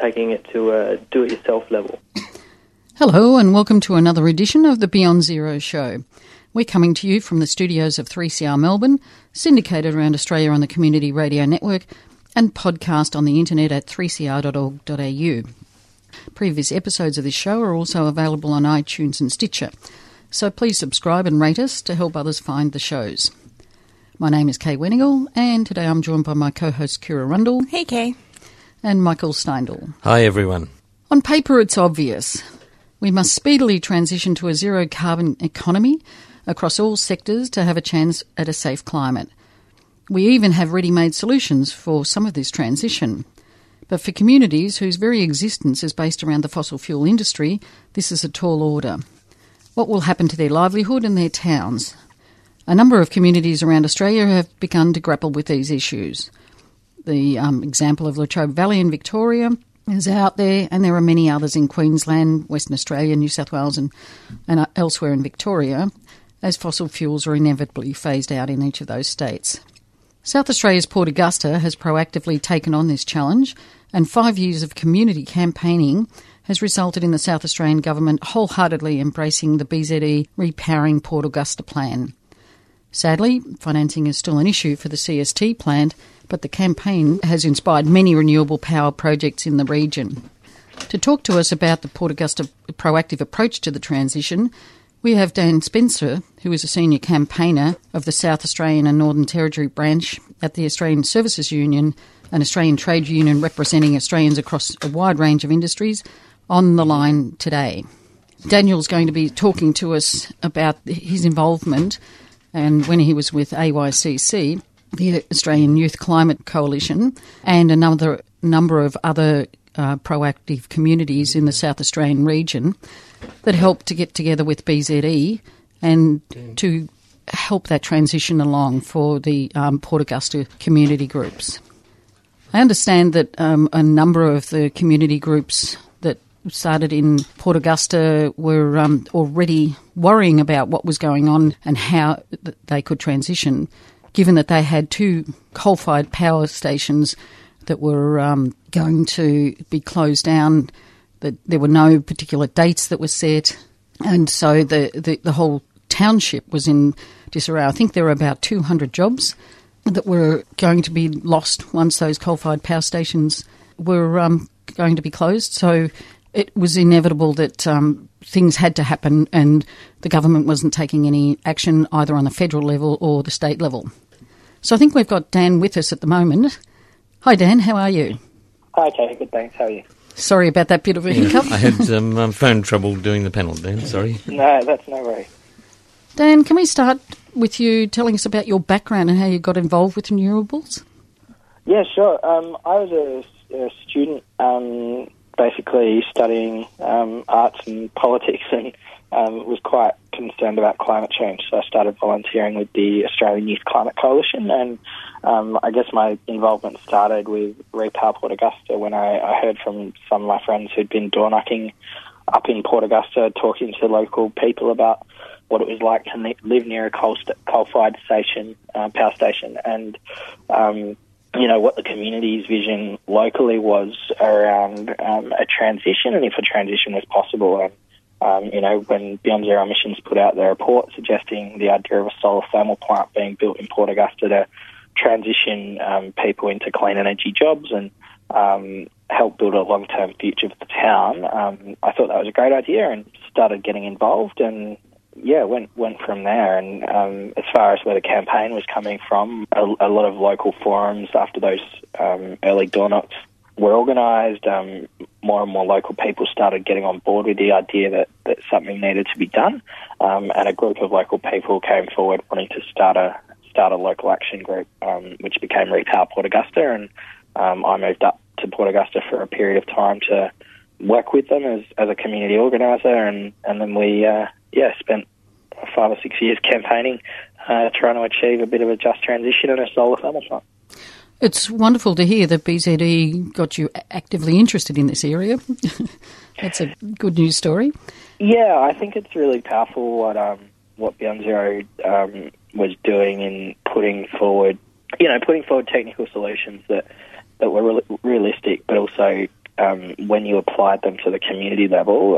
Taking it to a do-it-yourself level. Hello and welcome to another edition of the Beyond Zero show. We're coming to you from the studios of 3CR Melbourne, syndicated around Australia on the Community Radio Network and podcast on the internet at 3cr.org.au. Previous episodes of this show are also available on iTunes and Stitcher, so please subscribe and rate us to help others find the shows. My name is Kay Winningall, and today I'm joined by my co-host Kira Rundle. Hey, Kay. And Michael Steindl. Hi, everyone. On paper, it's obvious. We must speedily transition to a zero-carbon economy across all sectors to have a chance at a safe climate. We even have ready-made solutions for some of this transition. But for communities whose very existence is based around the fossil fuel industry, this is a tall order. What will happen to their livelihood and their towns? A number of communities around Australia have begun to grapple with these issues. The example of La Trobe Valley in Victoria is out there, and there are many others in Queensland, Western Australia, New South Wales and elsewhere in Victoria, as fossil fuels are inevitably phased out in each of those states. South Australia's Port Augusta has proactively taken on this challenge, and 5 years of community campaigning has resulted in the South Australian government wholeheartedly embracing the BZE Repowering Port Augusta plan. Sadly, financing is still an issue for the CST plant, but the campaign has inspired many renewable power projects in the region. To talk to us about the Port Augusta proactive approach to the transition, we have Dan Spencer, who is a senior campaigner of the South Australian and Northern Territory branch at the Australian Services Union, an Australian trade union representing Australians across a wide range of industries, on the line today. Daniel's going to be talking to us about his involvement and when he was with AYCC, the Australian Youth Climate Coalition, and another number of other proactive communities in the South Australian region that helped to get together with BZE and to help that transition along for the Port Augusta community groups. I understand that a number of the community groups that started in Port Augusta were already worrying about what was going on and how they could transition, given that they had two coal-fired power stations that were going to be closed down, that there were no particular dates that were set, and so the whole township was in disarray. I think there were about 200 jobs that were going to be lost once those coal-fired power stations were going to be closed, so it was inevitable that things had to happen, and the government wasn't taking any action either on the federal level or the state level. So I think we've got Dan with us at the moment. Hi, Dan. How are you? Hi, Kay. Good, thanks. How are you? Sorry about that bit of a hiccup. I had phone trouble doing the panel, Dan. Sorry. No, that's no worry. Dan, can we start with you telling us about your background and how you got involved with renewables? Yeah, sure. I was a student basically studying arts and politics, and was quite concerned about climate change. So I started volunteering with the Australian Youth Climate Coalition, and I guess my involvement started with Repower Port Augusta when I heard from some of my friends who'd been door knocking up in Port Augusta, talking to local people about what it was like to live near a coal-fired station, power station, and you know, what the community's vision locally was around a transition, and if a transition was possible. And, you know, when Beyond Zero Emissions put out their report suggesting the idea of a solar thermal plant being built in Port Augusta to transition people into clean energy jobs and help build a long-term future for the town, I thought that was a great idea and started getting involved, and yeah, went from there. And as far as where the campaign was coming from, a lot of local forums after those early door knocks were organised. More and more local people started getting on board with the idea that something needed to be done, and a group of local people came forward wanting to start a local action group, which became Repower Port Augusta, and I moved up to Port Augusta for a period of time to work with them as a community organiser, and then we spent 5 or 6 years campaigning trying to achieve a bit of a just transition and a solar farm. It's wonderful to hear that BZE got you actively interested in this area. That's a good news story. Yeah, I think it's really powerful what Beyond Zero was doing in putting forward technical solutions that were realistic, but also when you applied them to the community level,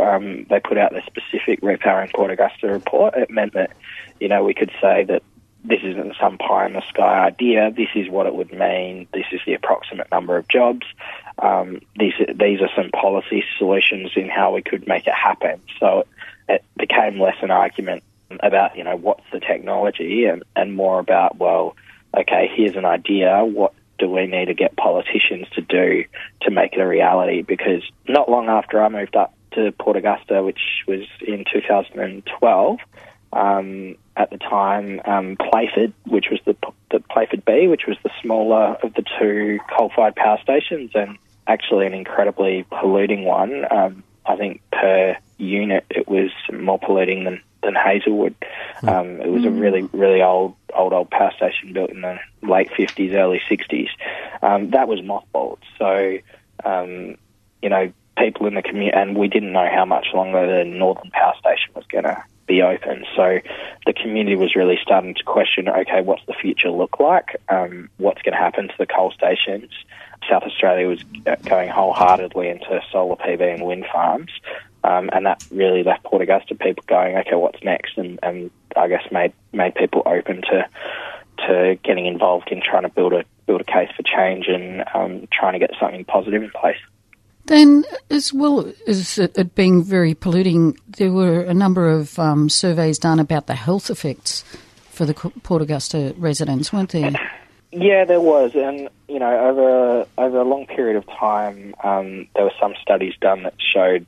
they put out the specific Repowering Port Augusta report. It meant that, we could say that this isn't some pie-in-the-sky idea. This is what it would mean. This is the approximate number of jobs. These are some policy solutions in how we could make it happen. So it became less an argument about, what's the technology and more about, well, okay, here's an idea. What do we need to get politicians to do to make it a reality? Because not long after I moved up to Port Augusta, which was in 2012, at the time, Playford, which was the Playford B, which was the smaller of the two coal-fired power stations, and actually an incredibly polluting one. I think per unit it was more polluting than Hazelwood. It was a really, really old power station built in the late 50s, early 60s. That was mothballed. So, people in the community, and we didn't know how much longer the Northern Power Station was going to be open. So the community was really starting to question, okay, what's the future look like? What's going to happen to the coal stations? South Australia was going wholeheartedly into solar PV and wind farms. And that really left Port Augusta people going, okay, what's next? And I guess made people open to getting involved in trying to build a case for change and trying to get something positive in place. Then, as well as it being very polluting, there were a number of surveys done about the health effects for the Port Augusta residents, weren't there? Yeah, there was, and over a long period of time, there were some studies done that showed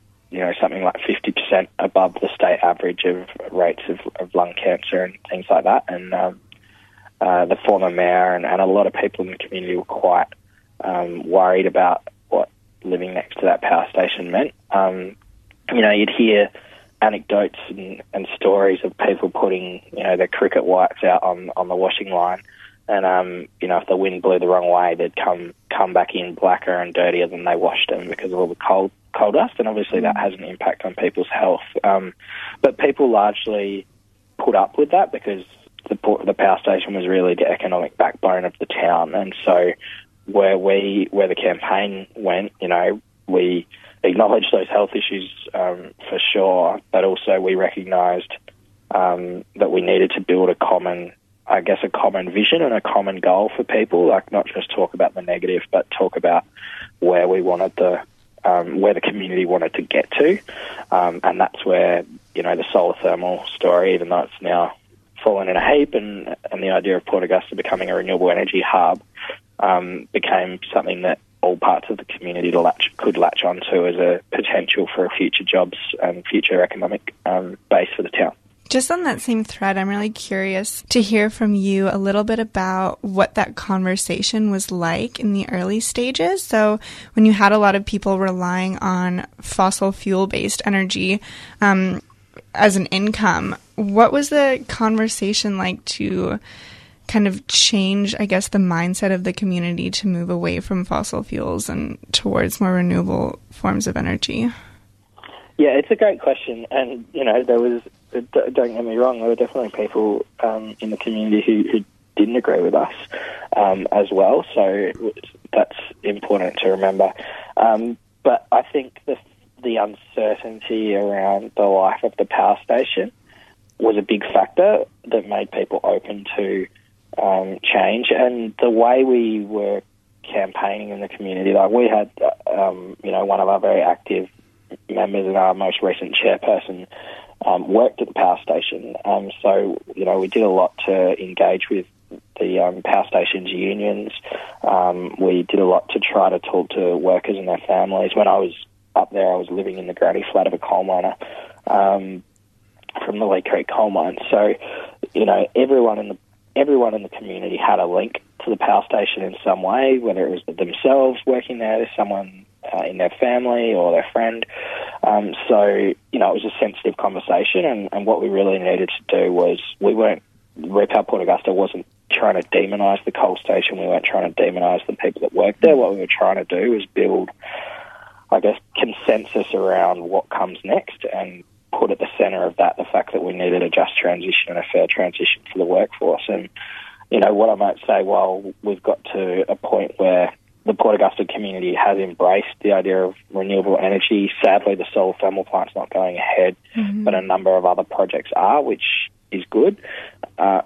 something like 50% above the state average of rates of lung cancer and things like that. And the former mayor and a lot of people in the community were quite worried about what living next to that power station meant. You'd hear anecdotes and stories of people putting their cricket whites out on the washing line, and if the wind blew the wrong way, they'd come back in blacker and dirtier than they washed them because of all the coal dust, and obviously that has an impact on people's health. But people largely put up with that because the power station was really the economic backbone of the town. And so where the campaign went, we acknowledged those health issues for sure, but also we recognised that we needed to build a common vision and a common goal for people, like not just talk about the negative, but talk about where we wanted where the community wanted to get to, and that's where the solar thermal story, even though it's now fallen in a heap, and the idea of Port Augusta becoming a renewable energy hub became something that all parts of the community could latch onto as a potential for future jobs and future economic base for the town. Just on that same thread, I'm really curious to hear from you a little bit about what that conversation was like in the early stages. So when you had a lot of people relying on fossil fuel-based energy as an income, what was the conversation like to kind of change, I guess, the mindset of the community to move away from fossil fuels and towards more renewable forms of energy? Yeah, it's a great question. And, there was, don't get me wrong, there were definitely people in the community who didn't agree with us as well. So that's important to remember. But I think the uncertainty around the life of the power station was a big factor that made people open to change. And the way we were campaigning in the community, like we had, one of our very active members and our most recent chairperson worked at the power station. So, we did a lot to engage with the power station's unions. We did a lot to try to talk to workers and their families. When I was up there, I was living in the granny flat of a coal miner from the Lake Creek coal mine. So, everyone in the community had a link to the power station in some way, whether it was themselves working there, someone in their family or their friend. So, it was a sensitive conversation, and what we really needed to do was Repower Port Augusta wasn't trying to demonise the coal station. We weren't trying to demonise the people that worked there. What we were trying to do was build, I guess, consensus around what comes next and put at the centre of that the fact that we needed a just transition and a fair transition for the workforce. And, you know, what I might say, well, we've got to a point where the Port Augusta community has embraced the idea of renewable energy. Sadly, the solar thermal plant's not going ahead, but a number of other projects are, which is good,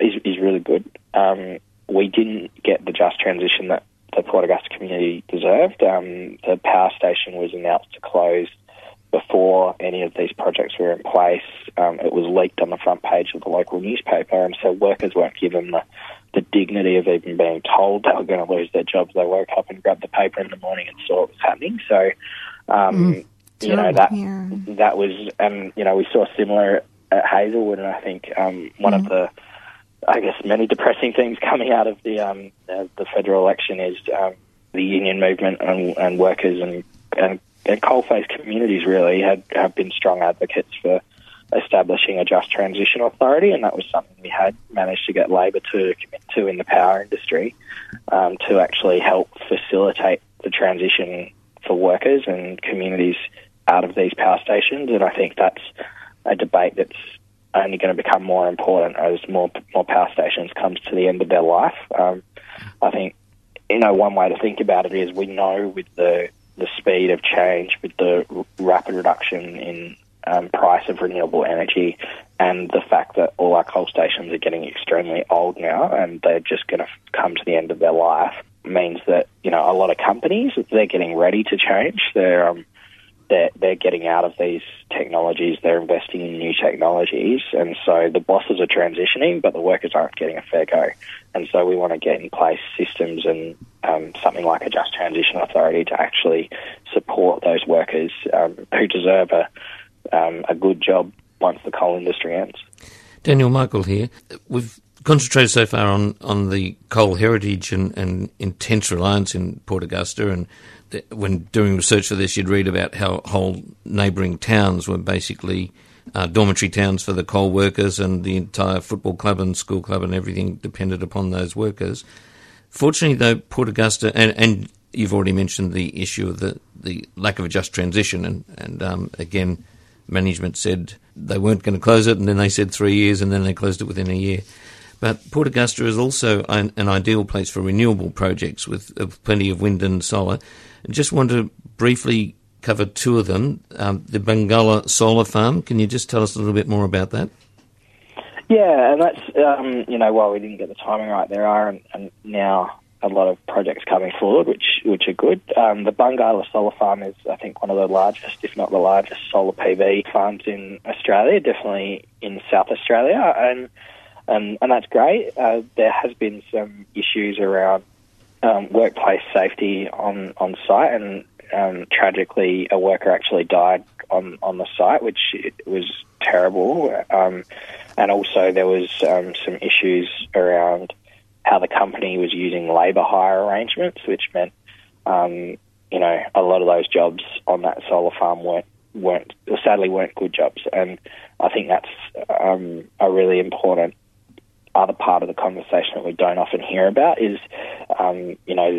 is really good. We didn't get the just transition that the Port Augusta community deserved. The power station was announced to close before any of these projects were in place. It was leaked on the front page of the local newspaper, and so workers weren't given the dignity of even being told they were going to lose their jobs. They woke up and grabbed the paper in the morning and saw what was happening. So, that was, and, you know, we saw similar at Hazelwood, and I think one of the, I guess, many depressing things coming out of the federal election is the union movement and workers and coalface communities really have been strong advocates for establishing a just transition authority, and that was something we had managed to get Labor to commit to in the power industry, to actually help facilitate the transition for workers and communities out of these power stations. And I think that's a debate that's only going to become more important as more power stations comes to the end of their life. I think, you know, one way to think about it is we know with the speed of change, with the rapid reduction in price of renewable energy and the fact that all our coal stations are getting extremely old now and they're just going to come to the end of their life, means that, you know, a lot of companies, they're getting ready to change. They're getting out of these technologies. They're investing in new technologies. And so the bosses are transitioning, but the workers aren't getting a fair go. And so we want to get in place systems and something like a just transition authority to actually support those workers who deserve a good job once the coal industry ends. Daniel Michael here. We've concentrated so far on the coal heritage and intense reliance in Port Augusta, and when doing research for this, you'd read about how whole neighbouring towns were basically dormitory towns for the coal workers, and the entire football club and school club and everything depended upon those workers. Fortunately, though, Port Augusta, and you've already mentioned the issue of the lack of a just transition, and again, management said they weren't going to close it, and then they said 3 years, and then they closed it within a year. But Port Augusta is also an ideal place for renewable projects with plenty of wind and solar. I just want to briefly cover two of them. The Bungala Solar Farm, can you just tell us a little bit more about that? Yeah, and that's, while we didn't get the timing right, there are and now a lot of projects coming forward, which are good. The Bungala Solar Farm is, I think, one of the largest, if not the largest, solar PV farms in Australia, definitely in South Australia, and that's great. There has been some issues around workplace safety on site, and tragically a worker actually died on the site, which was terrible. And also there was some issues around how the company was using labour hire arrangements, which meant, a lot of those jobs on that solar farm sadly weren't good jobs. And I think that's a really important other part of the conversation that we don't often hear about is,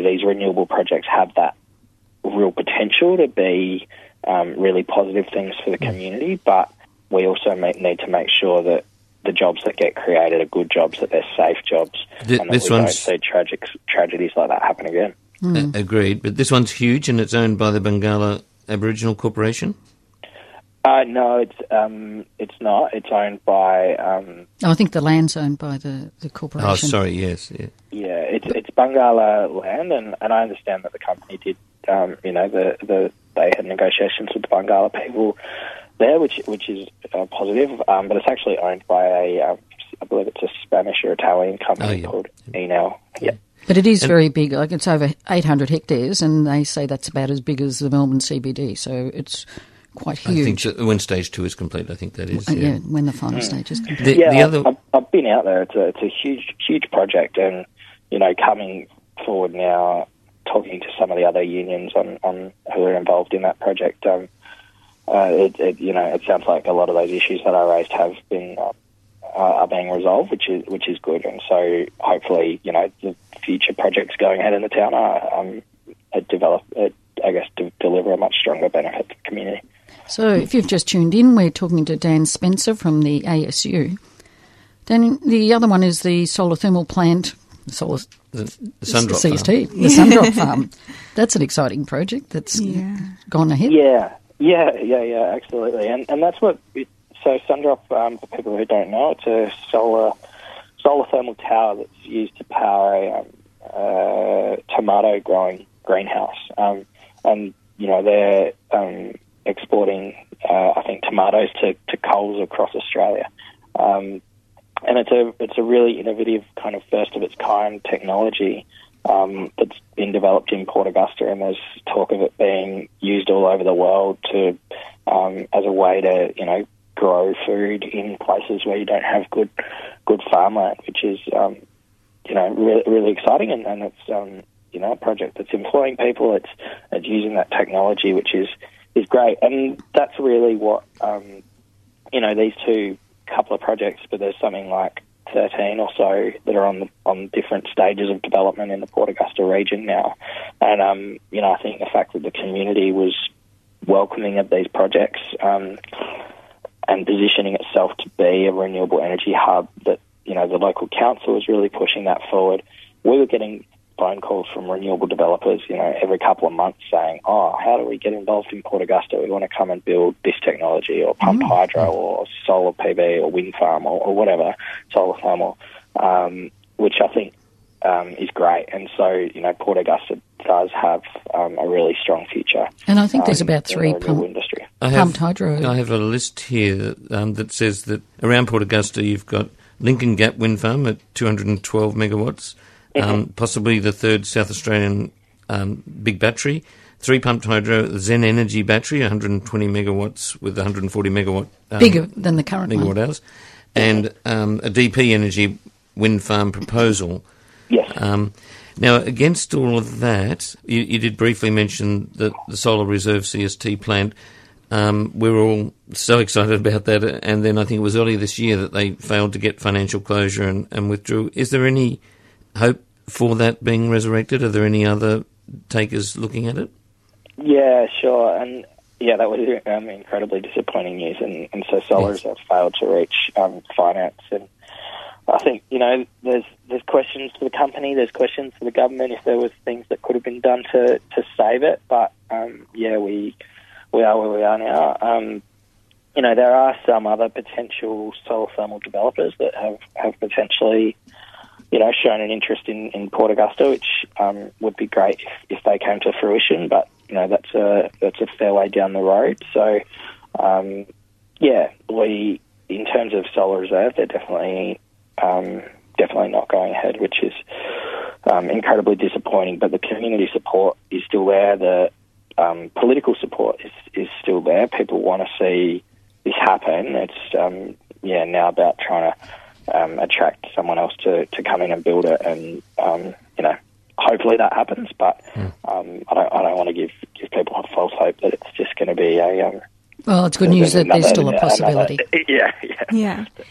these renewable projects have that real potential to be really positive things for the community, but we also need to make sure that the jobs that get created are good jobs, that they're safe jobs, and that we don't see tragedies like that happen again. Agreed, but this one's huge and it's owned by the Bungala Aboriginal Corporation? No, it's not. It's owned by... I think the land's owned by the corporation. Oh, sorry, yes. Yeah, it's Bungala land, and I understand that the company did, they had negotiations with the Bungala people there, which is positive, but it's actually owned by I believe it's a Spanish or Italian company called Enel. Yeah. But it is very big. Like, it's over 800 hectares, and they say that's about as big as the Melbourne CBD, so it's... quite huge. I think so, when stage 2 is complete, I think that is. Yeah, when the final stage is complete. I've been out there. It's a huge project, and coming forward now talking to some of the other unions on who are involved in that project, it sounds like a lot of those issues that I raised have been are being resolved, which is good. And so hopefully, the future projects going ahead in the town are deliver a much stronger benefit to the community. So if you've just tuned in, we're talking to Dan Spencer from the ASU. Dan, the other one is the solar thermal plant, the Sundrop CST, farm. The Sundrop Farm. That's an exciting project that's gone ahead. Yeah, absolutely. And that's what... So Sundrop, for people who don't know, it's a solar thermal tower that's used to power a tomato growing greenhouse. They're exporting, tomatoes to Coles across Australia. And it's a really innovative kind of first of its kind technology that's been developed in Port Augusta, and there's talk of it being used all over the world to as a way to grow food in places where you don't have good farmland, which is really, really exciting, and it's a project that's employing people. It's using that technology, which is great, and that's really what these two couple of projects, but there's something like 13 or so that are on different stages of development in the Port Augusta region now, and I think the fact that the community was welcoming of these projects and positioning itself to be a renewable energy hub, that the local council was really pushing that forward. We were getting phone calls from renewable developers, every couple of months saying, how do we get involved in Port Augusta? We want to come and build this technology, or pump hydro, or solar PV, or wind farm, or whatever, solar thermal, which I think is great. And so, Port Augusta does have a really strong future. And I think there's about three pumped hydro. I have a list here that says that around Port Augusta you've got Lincoln Gap Wind Farm at 212 megawatts, possibly the third South Australian big battery, three pumped hydro, Zen Energy battery, 120 megawatts with 140 megawatt... bigger than the current megawatt hours. And a DP Energy wind farm proposal. Yes. Now, against all of that, you did briefly mention the Solar Reserve CST plant. We were all so excited about that, and then I think it was earlier this year that they failed to get financial closure and withdrew. Is there any hope for that being resurrected? Are there any other takers looking at it? Yeah, sure. And yeah, that was incredibly disappointing news. And so Solar Reserve failed to reach finance. And I think, there's questions for the company, there's questions for the government if there was things that could have been done to save it. But we are where we are now. There are some other potential solar thermal developers that have potentially shown an interest in Port Augusta, which would be great if they came to fruition. But that's a fair way down the road. So, we, in terms of Solar Reserve, they're definitely not going ahead, which is incredibly disappointing. But the community support is still there. The political support is still there. People want to see this happen. It's now about trying to attract someone else to come in and build it, and hopefully that happens. But I don't want to give people a false hope that it's just going to be a. Well, it's good news that there's still a possibility. Yeah.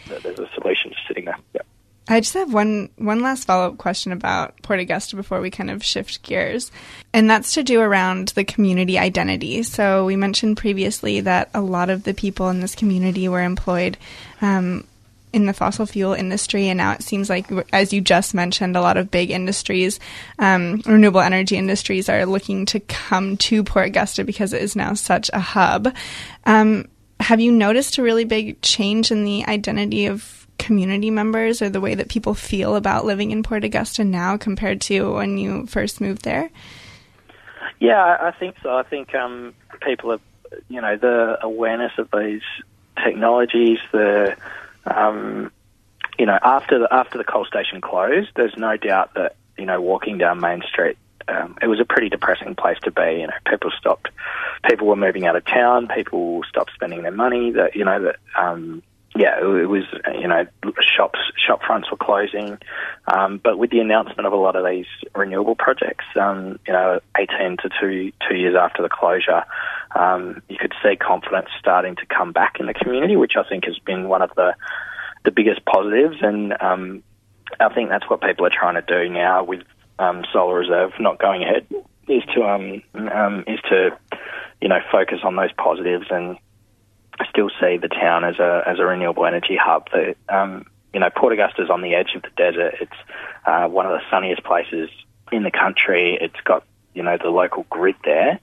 There's a solution sitting there. Yeah. I just have one last follow-up question about Port Augusta before we kind of shift gears, and that's to do around the community identity. So we mentioned previously that a lot of the people in this community were employed in the fossil fuel industry, and now it seems like, as you just mentioned, a lot of big industries, renewable energy industries, are looking to come to Port Augusta because it is now such a hub. Have you noticed a really big change in the identity of community members, or the way that people feel about living in Port Augusta now compared to when you first moved there? Yeah, I think so. I think people are, the awareness of these technologies, after the coal station closed, there's no doubt that, walking down Main Street, it was a pretty depressing place to be. People were moving out of town, people stopped spending their money, that, yeah, it was, you know, shop fronts were closing. But with the announcement of a lot of these renewable projects, you know, 18 to two years after the closure, you could see confidence starting to come back in the community, which I think has been one of the biggest positives. And I think that's what people are trying to do now with Solar Reserve not going ahead, is to you know, focus on those positives and still see the town as a renewable energy hub. That you know, Port Augusta's on the edge of the desert. It's one of the sunniest places in the country. It's got, you know, the local grid there.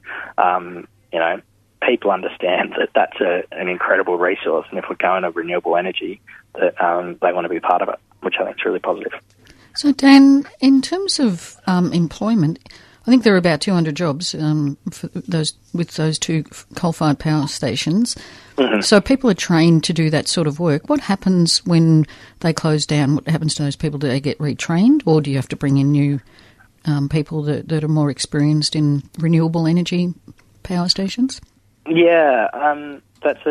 You know, people understand that that's an incredible resource, and if we're going to renewable energy, that they want to be part of it, which I think is really positive. So, Dan, in terms of employment, I think there are about 200 jobs for those, with those two coal-fired power stations. Mm-hmm. So people are trained to do that sort of work. What happens when they close down? What happens to those people? Do they get retrained, or do you have to bring in new people that are more experienced in renewable energy power stations? Yeah, that's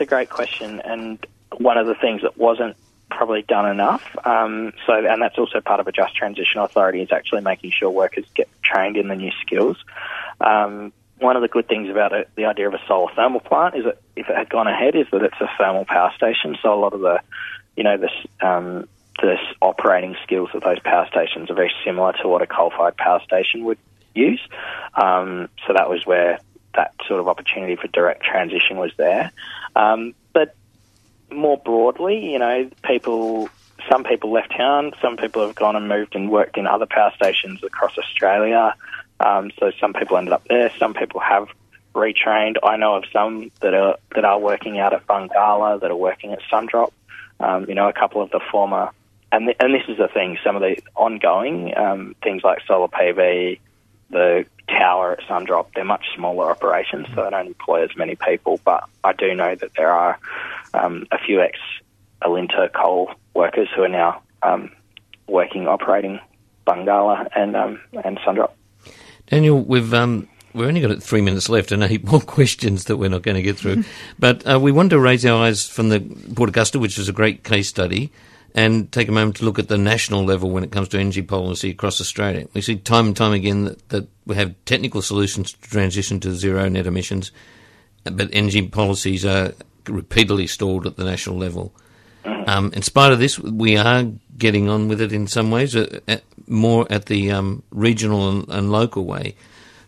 a great question, and one of the things that wasn't probably done enough. And that's also part of a Just Transition Authority, is actually making sure workers get trained in the new skills. One of the good things about it, the idea of a solar thermal plant, is that if it had gone ahead, is that it's a thermal power station. So a lot of the, you know, the operating skills of those power stations are very similar to what a coal-fired power station would use. So that was where that sort of opportunity for direct transition was there. But more broadly, you know, some people left town, some people have gone and moved and worked in other power stations across Australia. So some people ended up there, some people have retrained. I know of some that are working out at Bungala, that are working at Sundrop. You know, a couple of the former, and this is the thing, some of the ongoing things like solar PV, the tower at Sundrop, they're much smaller operations, so they don't employ as many people. But I do know that there are a few ex-Alinta coal workers who are now operating Bungala and Sundrop. Daniel, we've only got 3 minutes left and 8 more questions that we're not going to get through. But we wanted to raise our eyes from the Port Augusta, which is a great case study, and take a moment to look at the national level when it comes to energy policy across Australia. We see time and time again that we have technical solutions to transition to zero net emissions, but energy policies are repeatedly stalled at the national level. In spite of this, we are getting on with it in some ways, more at the regional and local way.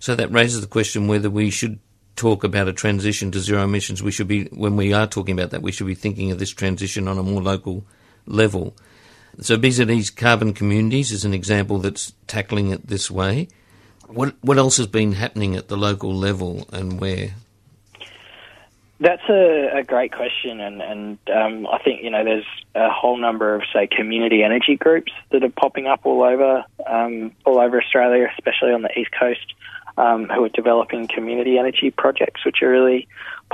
So that raises the question whether we should talk about a transition to zero emissions. We should be, when we are talking about that, we should be thinking of this transition on a more local level. So BZE's Carbon Communities is an example that's tackling it this way. What else has been happening at the local level and where? That's a great question, and I think, you know, there's a whole number of, say, community energy groups that are popping up all over Australia, especially on the East Coast, who are developing community energy projects, which are really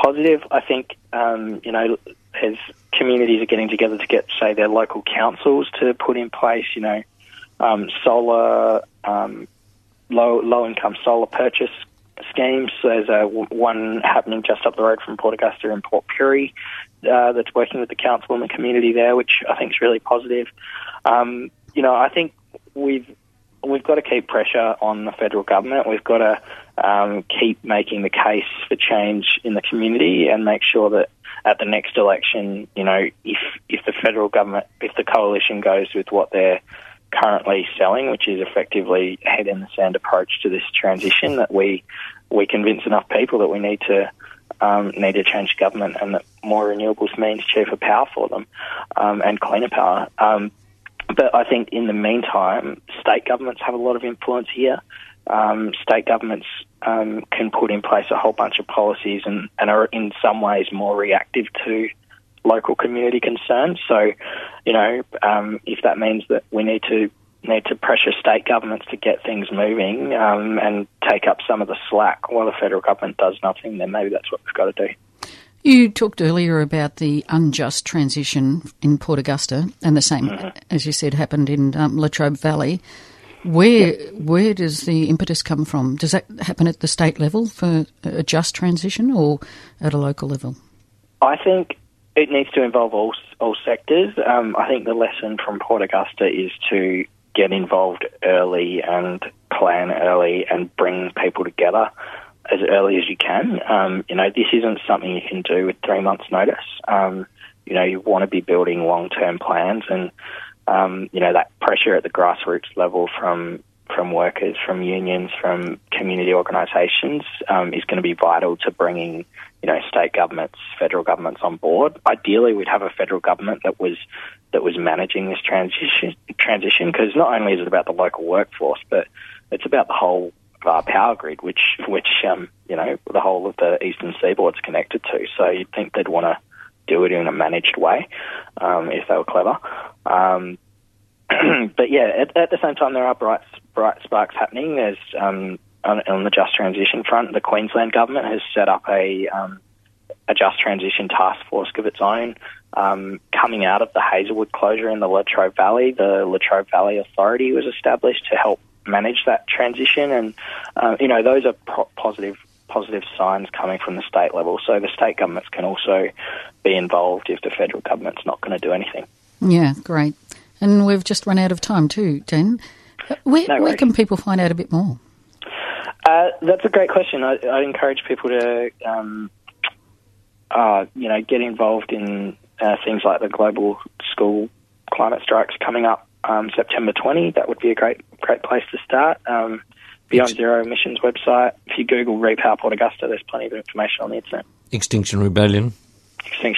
positive. I think, you know, as communities are getting together to get, say, their local councils to put in place, you know, solar, low-income solar purchase schemes. So there's one happening just up the road from Port Augusta in Port Pirie that's working with the council and the community there, which I think is really positive. You know, I think we've got to keep pressure on the federal government. We've got to keep making the case for change in the community and make sure that at the next election, you know, if the federal government, if the coalition goes with what they're currently selling, which is effectively head in the sand approach to this transition, that we convince enough people that we need to change government, and that more renewables means cheaper power for them and cleaner power. But I think in the meantime, state governments have a lot of influence here. State governments can put in place a whole bunch of policies and are in some ways more reactive to local community concerns. So, you know, if that means that we need to pressure state governments to get things moving and take up some of the slack while the federal government does nothing, then maybe that's what we've got to do. You talked earlier about the unjust transition in Port Augusta, and the same, mm-hmm. as you said, happened in Latrobe Valley. Where does the impetus come from? Does that happen at the state level for a just transition, or at a local level? I think It needs to involve all sectors. I think the lesson from Port Augusta is to get involved early and plan early and bring people together as early as you can. This isn't something you can do with 3 months' notice. You want to be building long-term plans and, that pressure at the grassroots level from workers, from unions, from community organisations is going to be vital to bringing, state governments, federal governments on board. Ideally, we'd have a federal government that was managing this transition, because not only is it about the local workforce, but it's about the whole power grid, which the whole of the eastern seaboard's connected to. So you'd think they'd want to do it in a managed way if they were clever. But at the same time, there are bright sparks happening. There's on the Just Transition front, the Queensland government has set up a Just Transition task force of its own. Coming out of the Hazelwood closure in the La Trobe Valley, the Latrobe Valley Authority was established to help manage that transition, and those are positive signs coming from the state level. So the state governments can also be involved if the federal government's not going to do anything. Yeah, great. And we've just run out of time too, Dan. Where can people find out a bit more? That's a great question. I encourage people to, get involved in things like the global school climate strikes coming up September 20. That would be a great place to start. Beyond Zero Emissions website. If you Google Repower Port Augusta, there's plenty of information on the internet. Extinction Rebellion. Yep,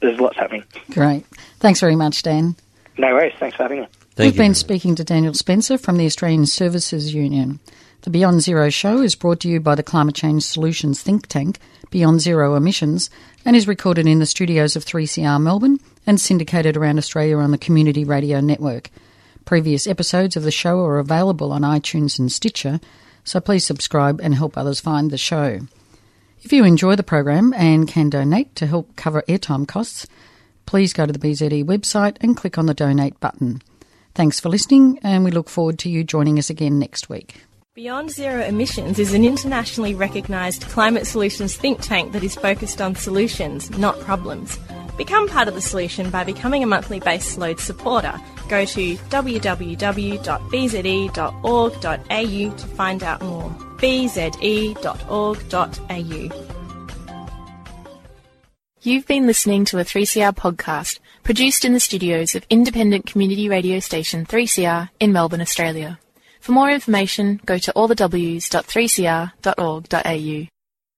there's lots happening. Great. Thanks very much, Dan. No worries. Thanks for having me. We've been speaking to Daniel Spencer from the Australian Services Union. The Beyond Zero show is brought to you by the Climate Change Solutions think tank, Beyond Zero Emissions, and is recorded in the studios of 3CR Melbourne and syndicated around Australia on the Community Radio Network. Previous episodes of the show are available on iTunes and Stitcher, so please subscribe and help others find the show. If you enjoy the program and can donate to help cover airtime costs, please go to the BZE website and click on the Donate button. Thanks for listening, and we look forward to you joining us again next week. Beyond Zero Emissions is an internationally recognised climate solutions think tank that is focused on solutions, not problems. Become part of the solution by becoming a monthly base load supporter. Go to www.bze.org.au to find out more. bze.org.au. You've been listening to a 3CR podcast produced in the studios of independent community radio station 3CR in Melbourne, Australia. For more information, go to allthews.3cr.org.au.